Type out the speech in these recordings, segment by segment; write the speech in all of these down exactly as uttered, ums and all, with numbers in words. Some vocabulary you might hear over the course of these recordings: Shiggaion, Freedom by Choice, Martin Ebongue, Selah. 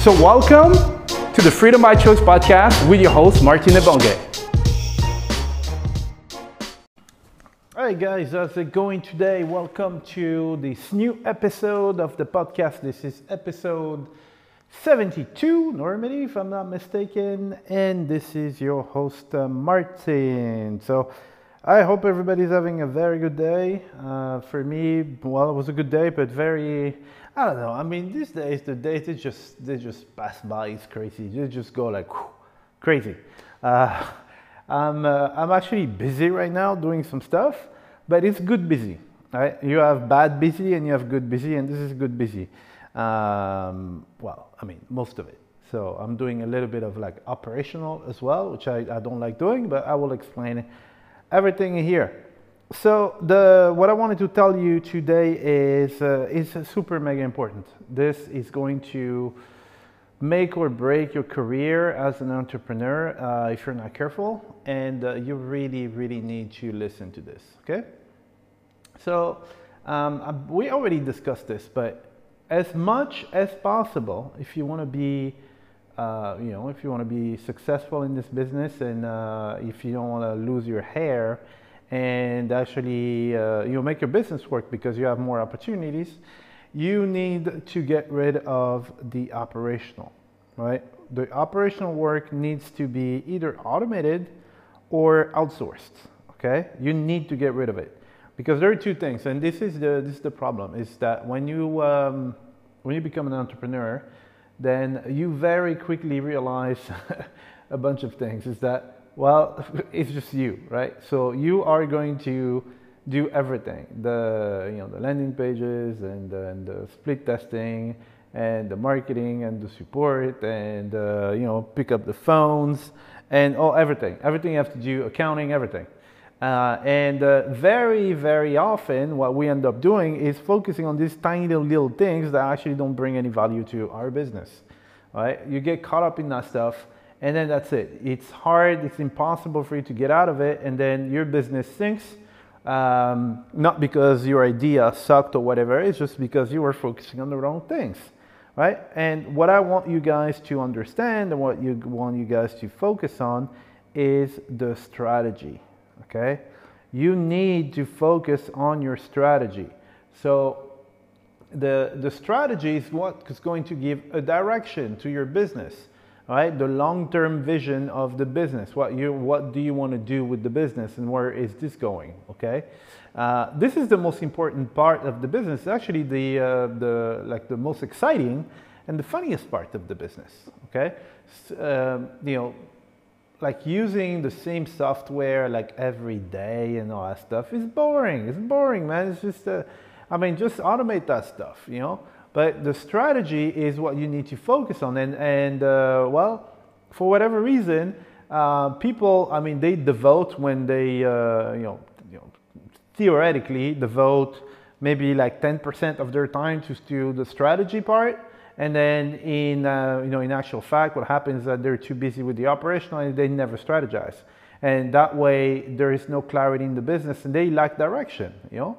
So welcome to the Freedom by Choice podcast with your host, Martin Ebongue. Hey guys, how's it going today? Welcome to this new episode of the podcast. This is episode seventy-two, normally, if I'm not mistaken. And this is your host, uh, Martin. So I hope everybody's having a very good day. Uh, for me, well, it was a good day, but very, I don't know. I mean, these days, the days, they just, they just pass by. It's crazy. They just go like whew, crazy. Uh, I'm, uh, I'm actually busy right now doing some stuff. But it's good busy, right? You have bad busy and you have good busy, and this is good busy. Um, well, I mean, most of it. So I'm doing a little bit of like operational as well, which I, I don't like doing, but I will explain everything here. So the what I wanted to tell you today is, uh, is super mega important. This is going to make or break your career as an entrepreneur uh, if you're not careful, and uh, you really, really need to listen to this, okay? So um, we already discussed this, but as much as possible, if you want to be, uh, you know, if you want to be successful in this business, and uh, if you don't want to lose your hair, and actually uh, you'll make your business work because you have more opportunities, you need to get rid of the operational, right? The operational work needs to be either automated or outsourced, okay? You need to get rid of it. Because there are two things, and this is the this is the problem, is that when you um, when you become an entrepreneur, then you very quickly realize a bunch of things. Is that, well, it's just you, right? So you are going to do everything, the you know the landing pages and, and the split testing and the marketing and the support and uh, you know pick up the phones and all everything everything you have to do, accounting, everything. Uh, and uh, very, very often what we end up doing is focusing on these tiny little, little things that actually don't bring any value to our business, right? You get caught up in that stuff and then that's it. It's hard, it's impossible for you to get out of it, and then your business sinks, um, not because your idea sucked or whatever, it's just because you were focusing on the wrong things, right? And what I want you guys to understand and what you want you guys to focus on is the strategy. Okay, you need to focus on your strategy. So the the strategy is what is going to give a direction to your business, right? The long-term vision of the business. What you what do you want to do with the business, and where is this going? Okay, uh, this is the most important part of the business. It's actually the uh, the like the most exciting and the funniest part of the business. Okay, um, you know. Like using the same software like every day and all that stuff is boring. It's boring, man. It's just, uh, I mean, just automate that stuff, you know. But the strategy is what you need to focus on. And, and uh, well, for whatever reason, uh, people, I mean, they devote when they, uh, you know, you know, theoretically devote maybe like ten percent of their time to, to the strategy part. And then in, uh, you know, in actual fact, what happens is that they're too busy with the operational and they never strategize. And that way there is no clarity in the business and they lack direction, you know,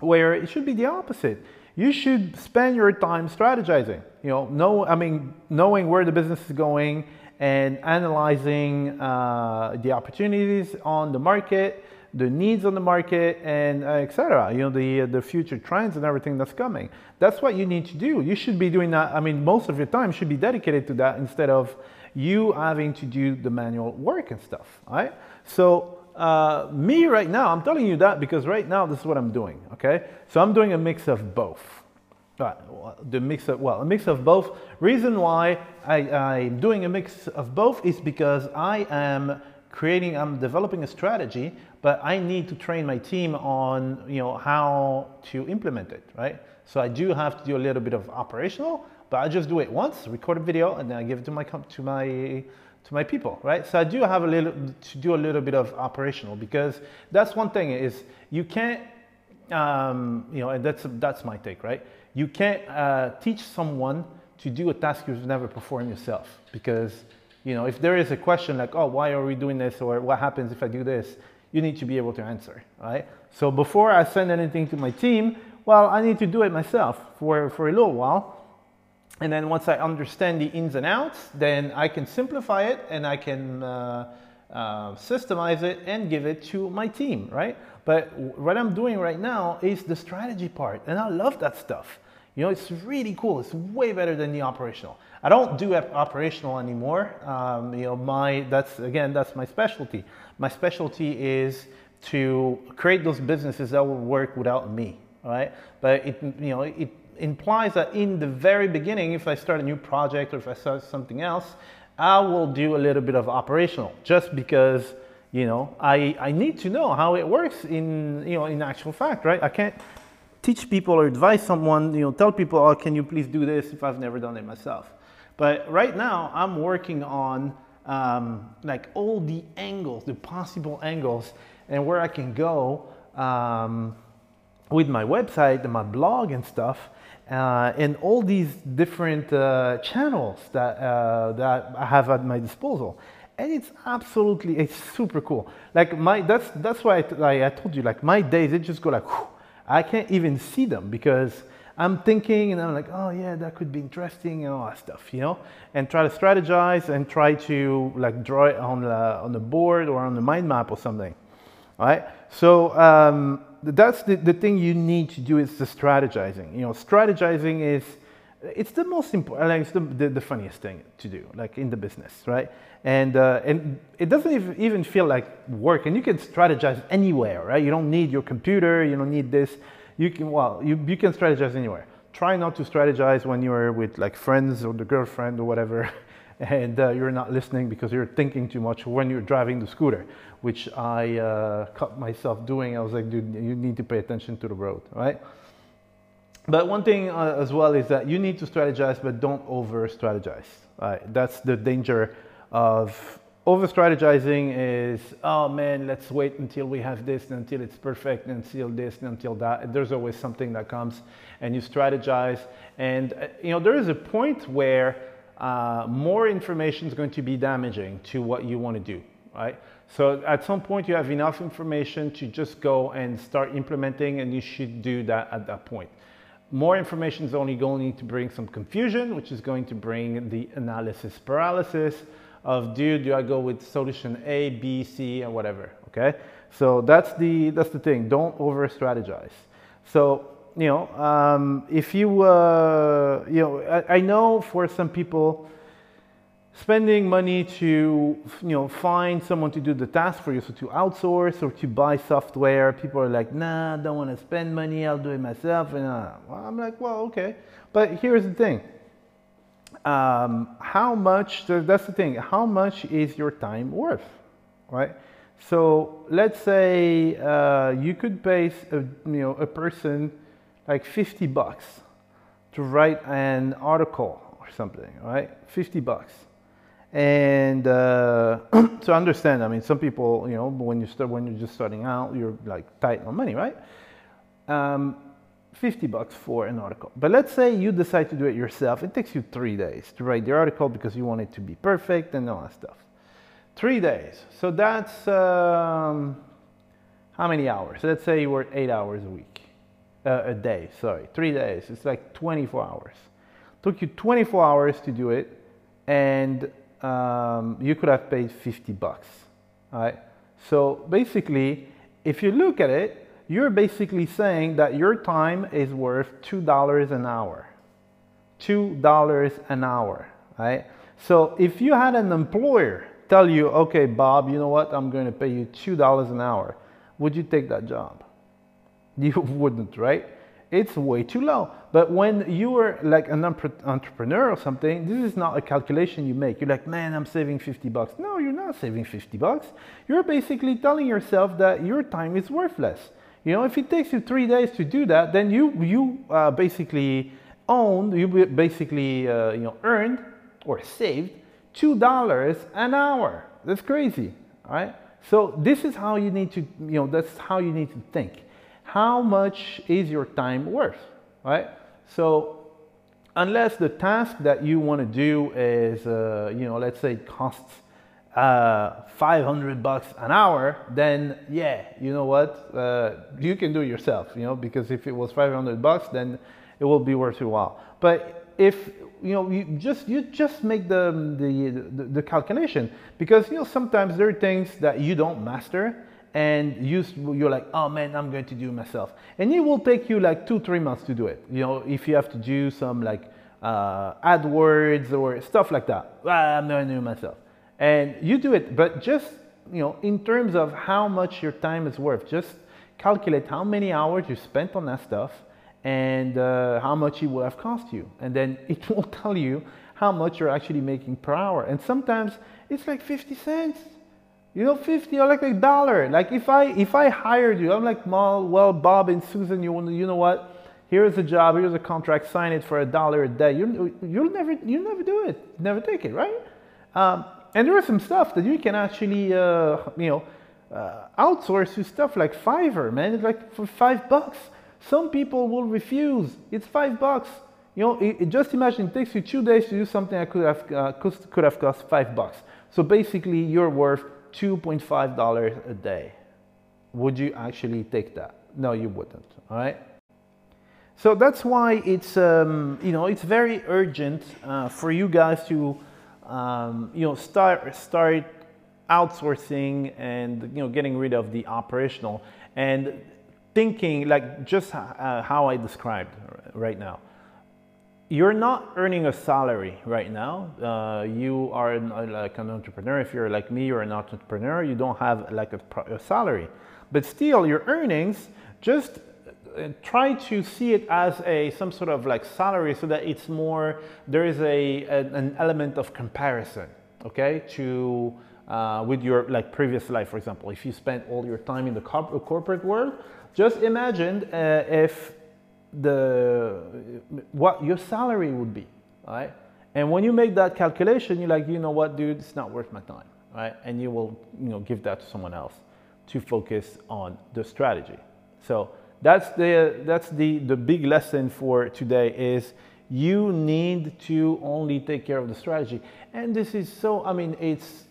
where it should be the opposite. You should spend your time strategizing, you know, know I mean, knowing where the business is going and analyzing uh, the opportunities on the market, the needs on the market, and uh, et cetera. You know, the, uh, the future trends and everything that's coming. That's what you need to do. You should be doing that. I mean, most of your time should be dedicated to that instead of you having to do the manual work and stuff, right? So uh, me right now, I'm telling you that because right now this is what I'm doing, okay? So I'm doing a mix of both. But the mix of, well, a mix of both. Reason why I, I'm doing a mix of both is because I am creating, I'm developing a strategy, but I need to train my team on, you know, how to implement it, right? So I do have to do a little bit of operational, but I just do it once, record a video, and then I give it to my, to my, to my people, right? So I do have a little, to do a little bit of operational, because that's one thing is you can't, um, you know, and that's, that's my take, right? You can't uh, teach someone to do a task you've never performed yourself, because, you know, if there is a question like, oh, why are we doing this? Or what happens if I do this? You need to be able to answer, right? So before I send anything to my team, well, I need to do it myself for, for a little while. And then once I understand the ins and outs, then I can simplify it and I can uh, uh, systemize it and give it to my team, right? But what I'm doing right now is the strategy part. And I love that stuff. You know, it's really cool. It's way better than the operational. I don't do operational anymore. Um, you know, my, that's, again, that's my specialty. My specialty is to create those businesses that will work without me, right? But it, you know, it implies that in the very beginning, if I start a new project or if I start something else, I will do a little bit of operational just because, you know, I, I need to know how it works in, you know, in actual fact, right? I can't teach people or advise someone, you know, tell people, oh, can you please do this if I've never done it myself. But right now I'm working on um, like all the angles, the possible angles and where I can go um, with my website and my blog and stuff uh, and all these different uh, channels that, uh, that I have at my disposal. And it's absolutely, it's super cool. Like my, that's, that's why I, I, I told you, like my days, it just go like, whew, I can't even see them because I'm thinking and I'm like, oh yeah, that could be interesting and all that stuff, you know, and try to strategize and try to like draw it on the, on the board or on the mind map or something. All right. So um, that's the, the thing you need to do is the strategizing. You know, strategizing is, it's the most important, like it's the, the, the funniest thing to do, like in the business, right? And, uh, and it doesn't even feel like work, and you can strategize anywhere, right? You don't need your computer, you don't need this. You can, well, you, you can strategize anywhere. Try not to strategize when you're with like friends or the girlfriend or whatever, and uh, you're not listening because you're thinking too much when you're driving the scooter, which I uh, caught myself doing. I was like, dude, you need to pay attention to the road, right? But one thing uh, as well is that you need to strategize, but don't over-strategize. Right? That's the danger of over-strategizing is, oh man, let's wait until we have this and until it's perfect and until this and until that. And there's always something that comes and you strategize. And uh, you know, there is a point where uh, more information is going to be damaging to what you want to do, right? So at some point you have enough information to just go and start implementing, and you should do that at that point. More information is only going to bring some confusion, which is going to bring the analysis paralysis of, dude, do I go with solution A, B, C, and whatever, okay? So that's the, that's the thing, don't over-strategize. So, you know, um, if you, uh, you know, I, I know for some people, spending money to, you know, find someone to do the task for you, so to outsource or to buy software, people are like, nah, I don't want to spend money, I'll do it myself. And uh, well, I'm like, well, okay. But here's the thing. Um, how much, that's the thing, how much is your time worth, right? So let's say uh, you could pay a, you know, a person like fifty bucks to write an article or something, right? fifty bucks. And uh, to understand, I mean, some people, you know, when you start, when you're just starting out, you're like tight on money, right? Um, fifty bucks for an article. But let's say you decide to do it yourself. It takes you three days to write the article because you want it to be perfect and all that stuff. Three days. So that's um, how many hours? Let's say you work eight hours a week, uh, a day. Sorry, three days. It's like twenty-four hours. Took you twenty-four hours to do it, and um, you could have paid fifty bucks, all right? So basically If you look at it, you're basically saying that your time is worth two dollars an hour. two dollars an hour, right? So if you had an employer tell you, okay, Bob, you know what? I'm going to pay you two dollars an hour. Would you take that job? You wouldn't, right? It's way too low. But when you were like an entrepreneur or something, this is not a calculation you make. You're like, man, I'm saving fifty bucks. No, you're not saving fifty bucks. You're basically telling yourself that your time is worthless. You know, if it takes you three days to do that, then you, you uh, basically owned, you basically uh, you know, earned or saved two dollars an hour. That's crazy, all right? So this is how you need to, you know, that's how you need to think. How much is your time worth, right? So unless the task that you want to do is, uh, you know, let's say it costs uh, five hundred bucks an hour, then yeah, you know what, uh, you can do it yourself, you know, because if it was five hundred bucks, then it will be worth your while. But if, you know, you just, you just make the, the, the, the calculation, because, you know, sometimes there are things that you don't master, and you, you're like, oh man, I'm going to do it myself. And it will take you like two, three months to do it. You know, if you have to do some like uh, AdWords or stuff like that, ah, I'm going to do it myself. And you do it, but just, you know, in terms of how much your time is worth, just calculate how many hours you spent on that stuff and uh, how much it will have cost you. And then it will tell you how much you're actually making per hour. And sometimes it's like fifty cents. You know, fifty or like a dollar. Like if I if I hired you, I'm like, well, Bob and Susan, you you know what? Here's a job, here's a contract, sign it for a dollar a day. You you'll never you never do it, never take it, right? Um, and there is some stuff that you can actually uh, you know uh, outsource to stuff like Fiverr, man. It's like for five bucks. Some people will refuse. It's five bucks. You know, it, it just imagine it takes you two days to do something that could have uh, cost, could have cost five bucks. So basically, you're worth two point five dollars a day. Would you actually take that? No, you wouldn't, all right? So that's why it's, um, you know, it's very urgent uh, for you guys to, um, you know, start, start outsourcing and, you know, getting rid of the operational and thinking like just uh, how I described right now. You're not earning a salary right now. Uh, you are an, uh, like an entrepreneur. If you're like me, you're an entrepreneur. You don't have like a, a salary, but still your earnings, just try to see it as a, some sort of like salary so that it's more, there is a, a an element of comparison, okay? To, uh, with your like previous life, for example, if you spent all your time in the corp corporate world, just imagine uh, if, the what your salary would be, right? And when you make that calculation, you're like, you know what, dude, it's not worth my time, right? And you will, you know, give that to someone else to focus on the strategy. So that's the that's the the big lesson for today is you need to only take care of the strategy. And this is so, I mean, it's,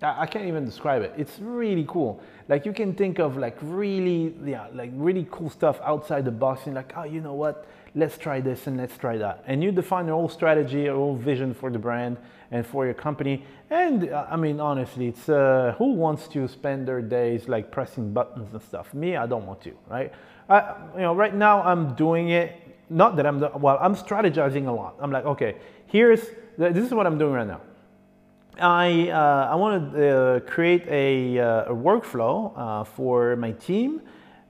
I can't even describe it. It's really cool. Like you can think of like really, yeah, like really cool stuff outside the box and like, oh, you know what? Let's try this and let's try that. And you define your whole strategy, your whole vision for the brand and for your company. And uh, I mean, honestly, it's uh, who wants to spend their days like pressing buttons and stuff? Me, I don't want to, right? I, you know, right now I'm doing it. Not that I'm, the, well, I'm strategizing a lot. I'm like, okay, here's, this is what I'm doing right now. I, uh, I want to uh, create a, uh, a workflow uh, for my team,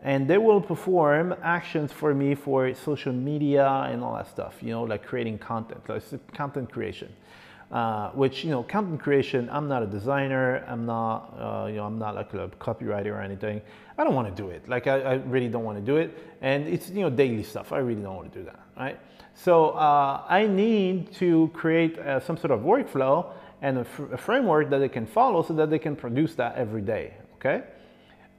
and they will perform actions for me for social media and all that stuff, you know, like creating content, like content creation, uh, which, you know, content creation, I'm not a designer, I'm not, uh, you know, I'm not like a copywriter or anything. I don't want to do it. Like, I, I really don't want to do it. And it's, you know, daily stuff. I really don't want to do that, right? So uh, I need to create uh, some sort of workflow and a, fr a framework that they can follow so that they can produce that every day, okay?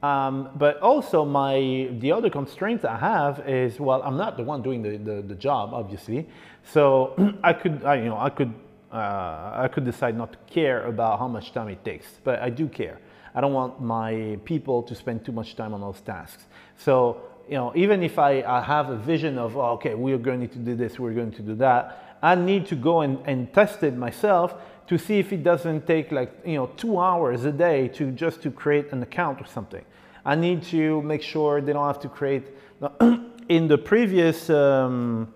Um, but also my, the other constraint I have is, well, I'm not the one doing the, the, the job, obviously. So I could, I, you know, I could, uh, I could decide not to care about how much time it takes, but I do care. I don't want my people to spend too much time on those tasks. So, you know, even if I, I have a vision of, oh, okay, we're going to do this, we're going to do that, I need to go and, and test it myself to see if it doesn't take like, you know, two hours a day to just to create an account or something. I need to make sure they don't have to create. In the previous, um,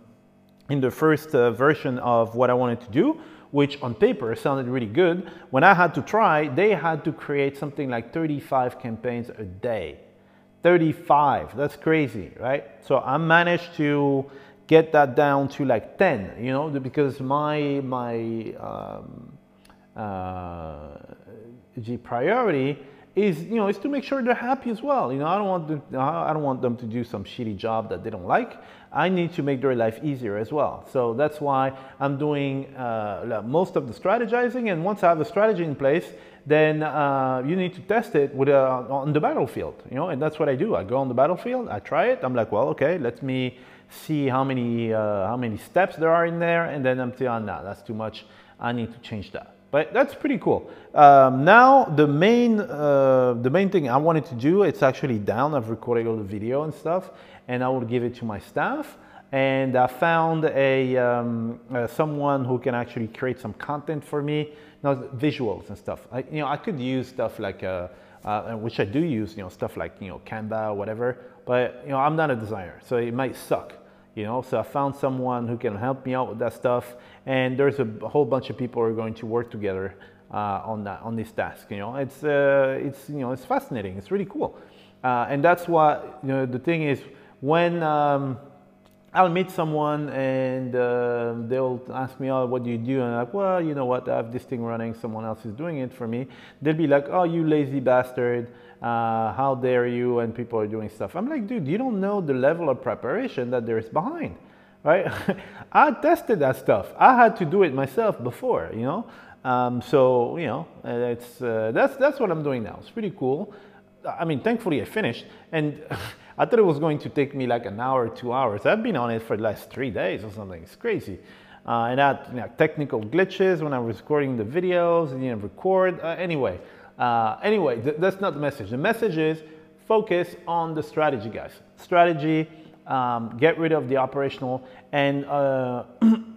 in the first uh, version of what I wanted to do, which on paper sounded really good, when I had to try, they had to create something like thirty-five campaigns a day. thirty-five, that's crazy, right? So I managed to get that down to like ten, you know, because my, my um, uh, the priority is, you know, is to make sure they're happy as well. You know, I don't want to, I don't want them to do some shitty job that they don't like. I need to make their life easier as well. So that's why I'm doing uh, most of the strategizing. And once I have a strategy in place, then uh, you need to test it with a, on the battlefield. You know, and that's what I do. I go on the battlefield, I try it. I'm like, well, okay, let me see how many uh, how many steps there are in there, and then I'm saying, no, that's too much. I need to change that. But that's pretty cool. Um, now the main, uh, the main thing I wanted to do, it's actually down. I've recorded all the video and stuff, and I will give it to my staff. And I found a um, uh, someone who can actually create some content for me, now visuals and stuff. I, you know, I could use stuff like, uh, uh, which I do use, you know, stuff like you know Canva or whatever. But you know, I'm not a designer, so it might suck. You know, so I found someone who can help me out with that stuff, and there's a whole bunch of people who are going to work together uh, on that on this task. You know, it's uh, it's you know it's fascinating. It's really cool, uh, and that's why you know the thing is when um, I'll meet someone and uh, they'll ask me, "Oh, what do you do?" And I'm like, "Well, you know what? I have this thing running. Someone else is doing it for me." They'll be like, "Oh, you lazy bastard." Uh, how dare you, and people are doing stuff. I'm like, dude, you don't know the level of preparation that there is behind, right? I tested that stuff. I had to do it myself before, you know? Um, so, you know, it's, uh, that's, that's what I'm doing now. It's pretty cool. I mean, thankfully I finished, and I thought it was going to take me like an hour, two hours. I've been on it for the last three days or something. It's crazy. Uh, and I had you know, technical glitches when I was recording the videos, and you know, record, uh, anyway. Uh, anyway, th that's not the message. The message is focus on the strategy, guys. Strategy, um, get rid of the operational, and uh,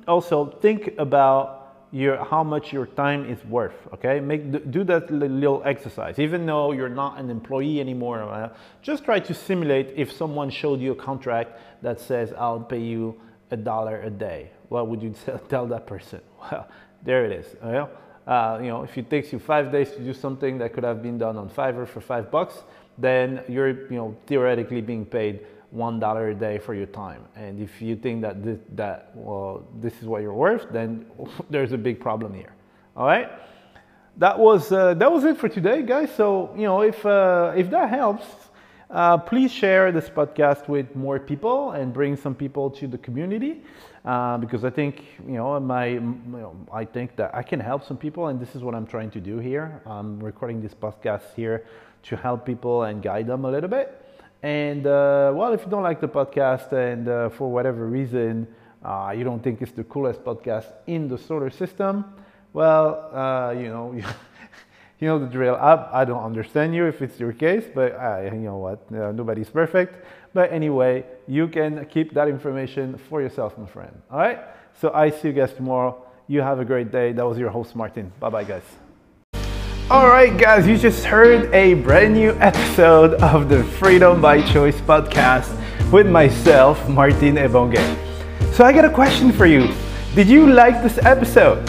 also think about your how much your time is worth. Okay, make do that little exercise. Even though you're not an employee anymore, uh, just try to simulate if someone showed you a contract that says, "I'll pay you a dollar a day." What would you tell that person? Well, there it is. Well, Uh, you know, if it takes you five days to do something that could have been done on Fiverr for five bucks, then you're, you know, theoretically being paid one dollar a day for your time. And if you think that this, that well, this is what you're worth, then there's a big problem here. All right, that was uh, that was it for today, guys. So you know, if uh, if that helps, uh, please share this podcast with more people and bring some people to the community. Uh, because I think, you know, my, you know, I think that I can help some people, and this is what I'm trying to do here. I'm recording this podcast here to help people and guide them a little bit. And, uh, well, if you don't like the podcast and uh, for whatever reason, uh, you don't think it's the coolest podcast in the solar system, well, uh, you know, you know the drill. I, I don't understand you if it's your case, but I, you know what, uh, nobody's perfect. But anyway, you can keep that information for yourself, my friend. All right? So I see you guys tomorrow. You have a great day. That was your host, Martin. Bye-bye, guys. All right, guys. You just heard a brand new episode of the Freedom by Choice podcast with myself, Martin Ebongue. So I got a question for you. Did you like this episode?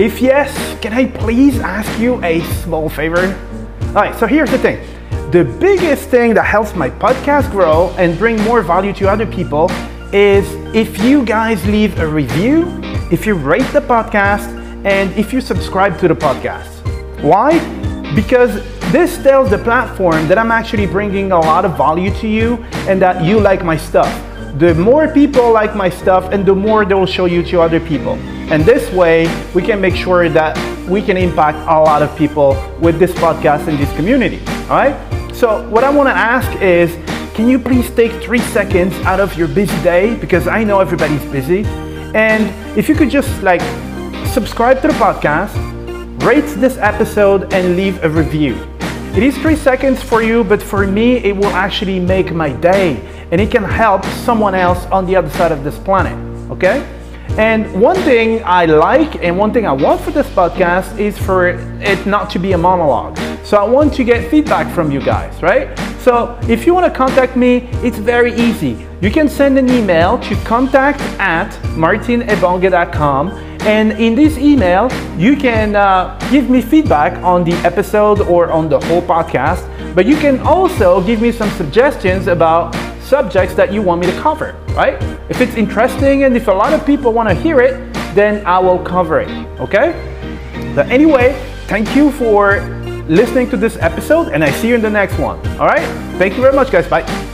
If yes, can I please ask you a small favor? All right, so here's the thing. The biggest thing that helps my podcast grow and bring more value to other people is if you guys leave a review, if you rate the podcast, and if you subscribe to the podcast. Why? Because this tells the platform that I'm actually bringing a lot of value to you and that you like my stuff. The more people like my stuff, and the more they'll show you to other people. And this way, we can make sure that we can impact a lot of people with this podcast and this community, all right? So what I want to ask is, can you please take three seconds out of your busy day, because I know everybody's busy, and if you could just like subscribe to the podcast, rate this episode, and leave a review. It is three seconds for you, but for me, it will actually make my day, and it can help someone else on the other side of this planet, okay? And one thing I like and one thing I want for this podcast is for it not to be a monologue. So I want to get feedback from you guys, right? So if you want to contact me, it's very easy. You can send an email to contact at martin ebongue dot com. And in this email, you can uh, give me feedback on the episode or on the whole podcast. But you can also give me some suggestions about subjects that you want me to cover, right? If it's interesting and if a lot of people want to hear it, then I will cover it, okay? But anyway, thank you for listening to this episode, and I see you in the next one. All right, thank you very much, guys. Bye.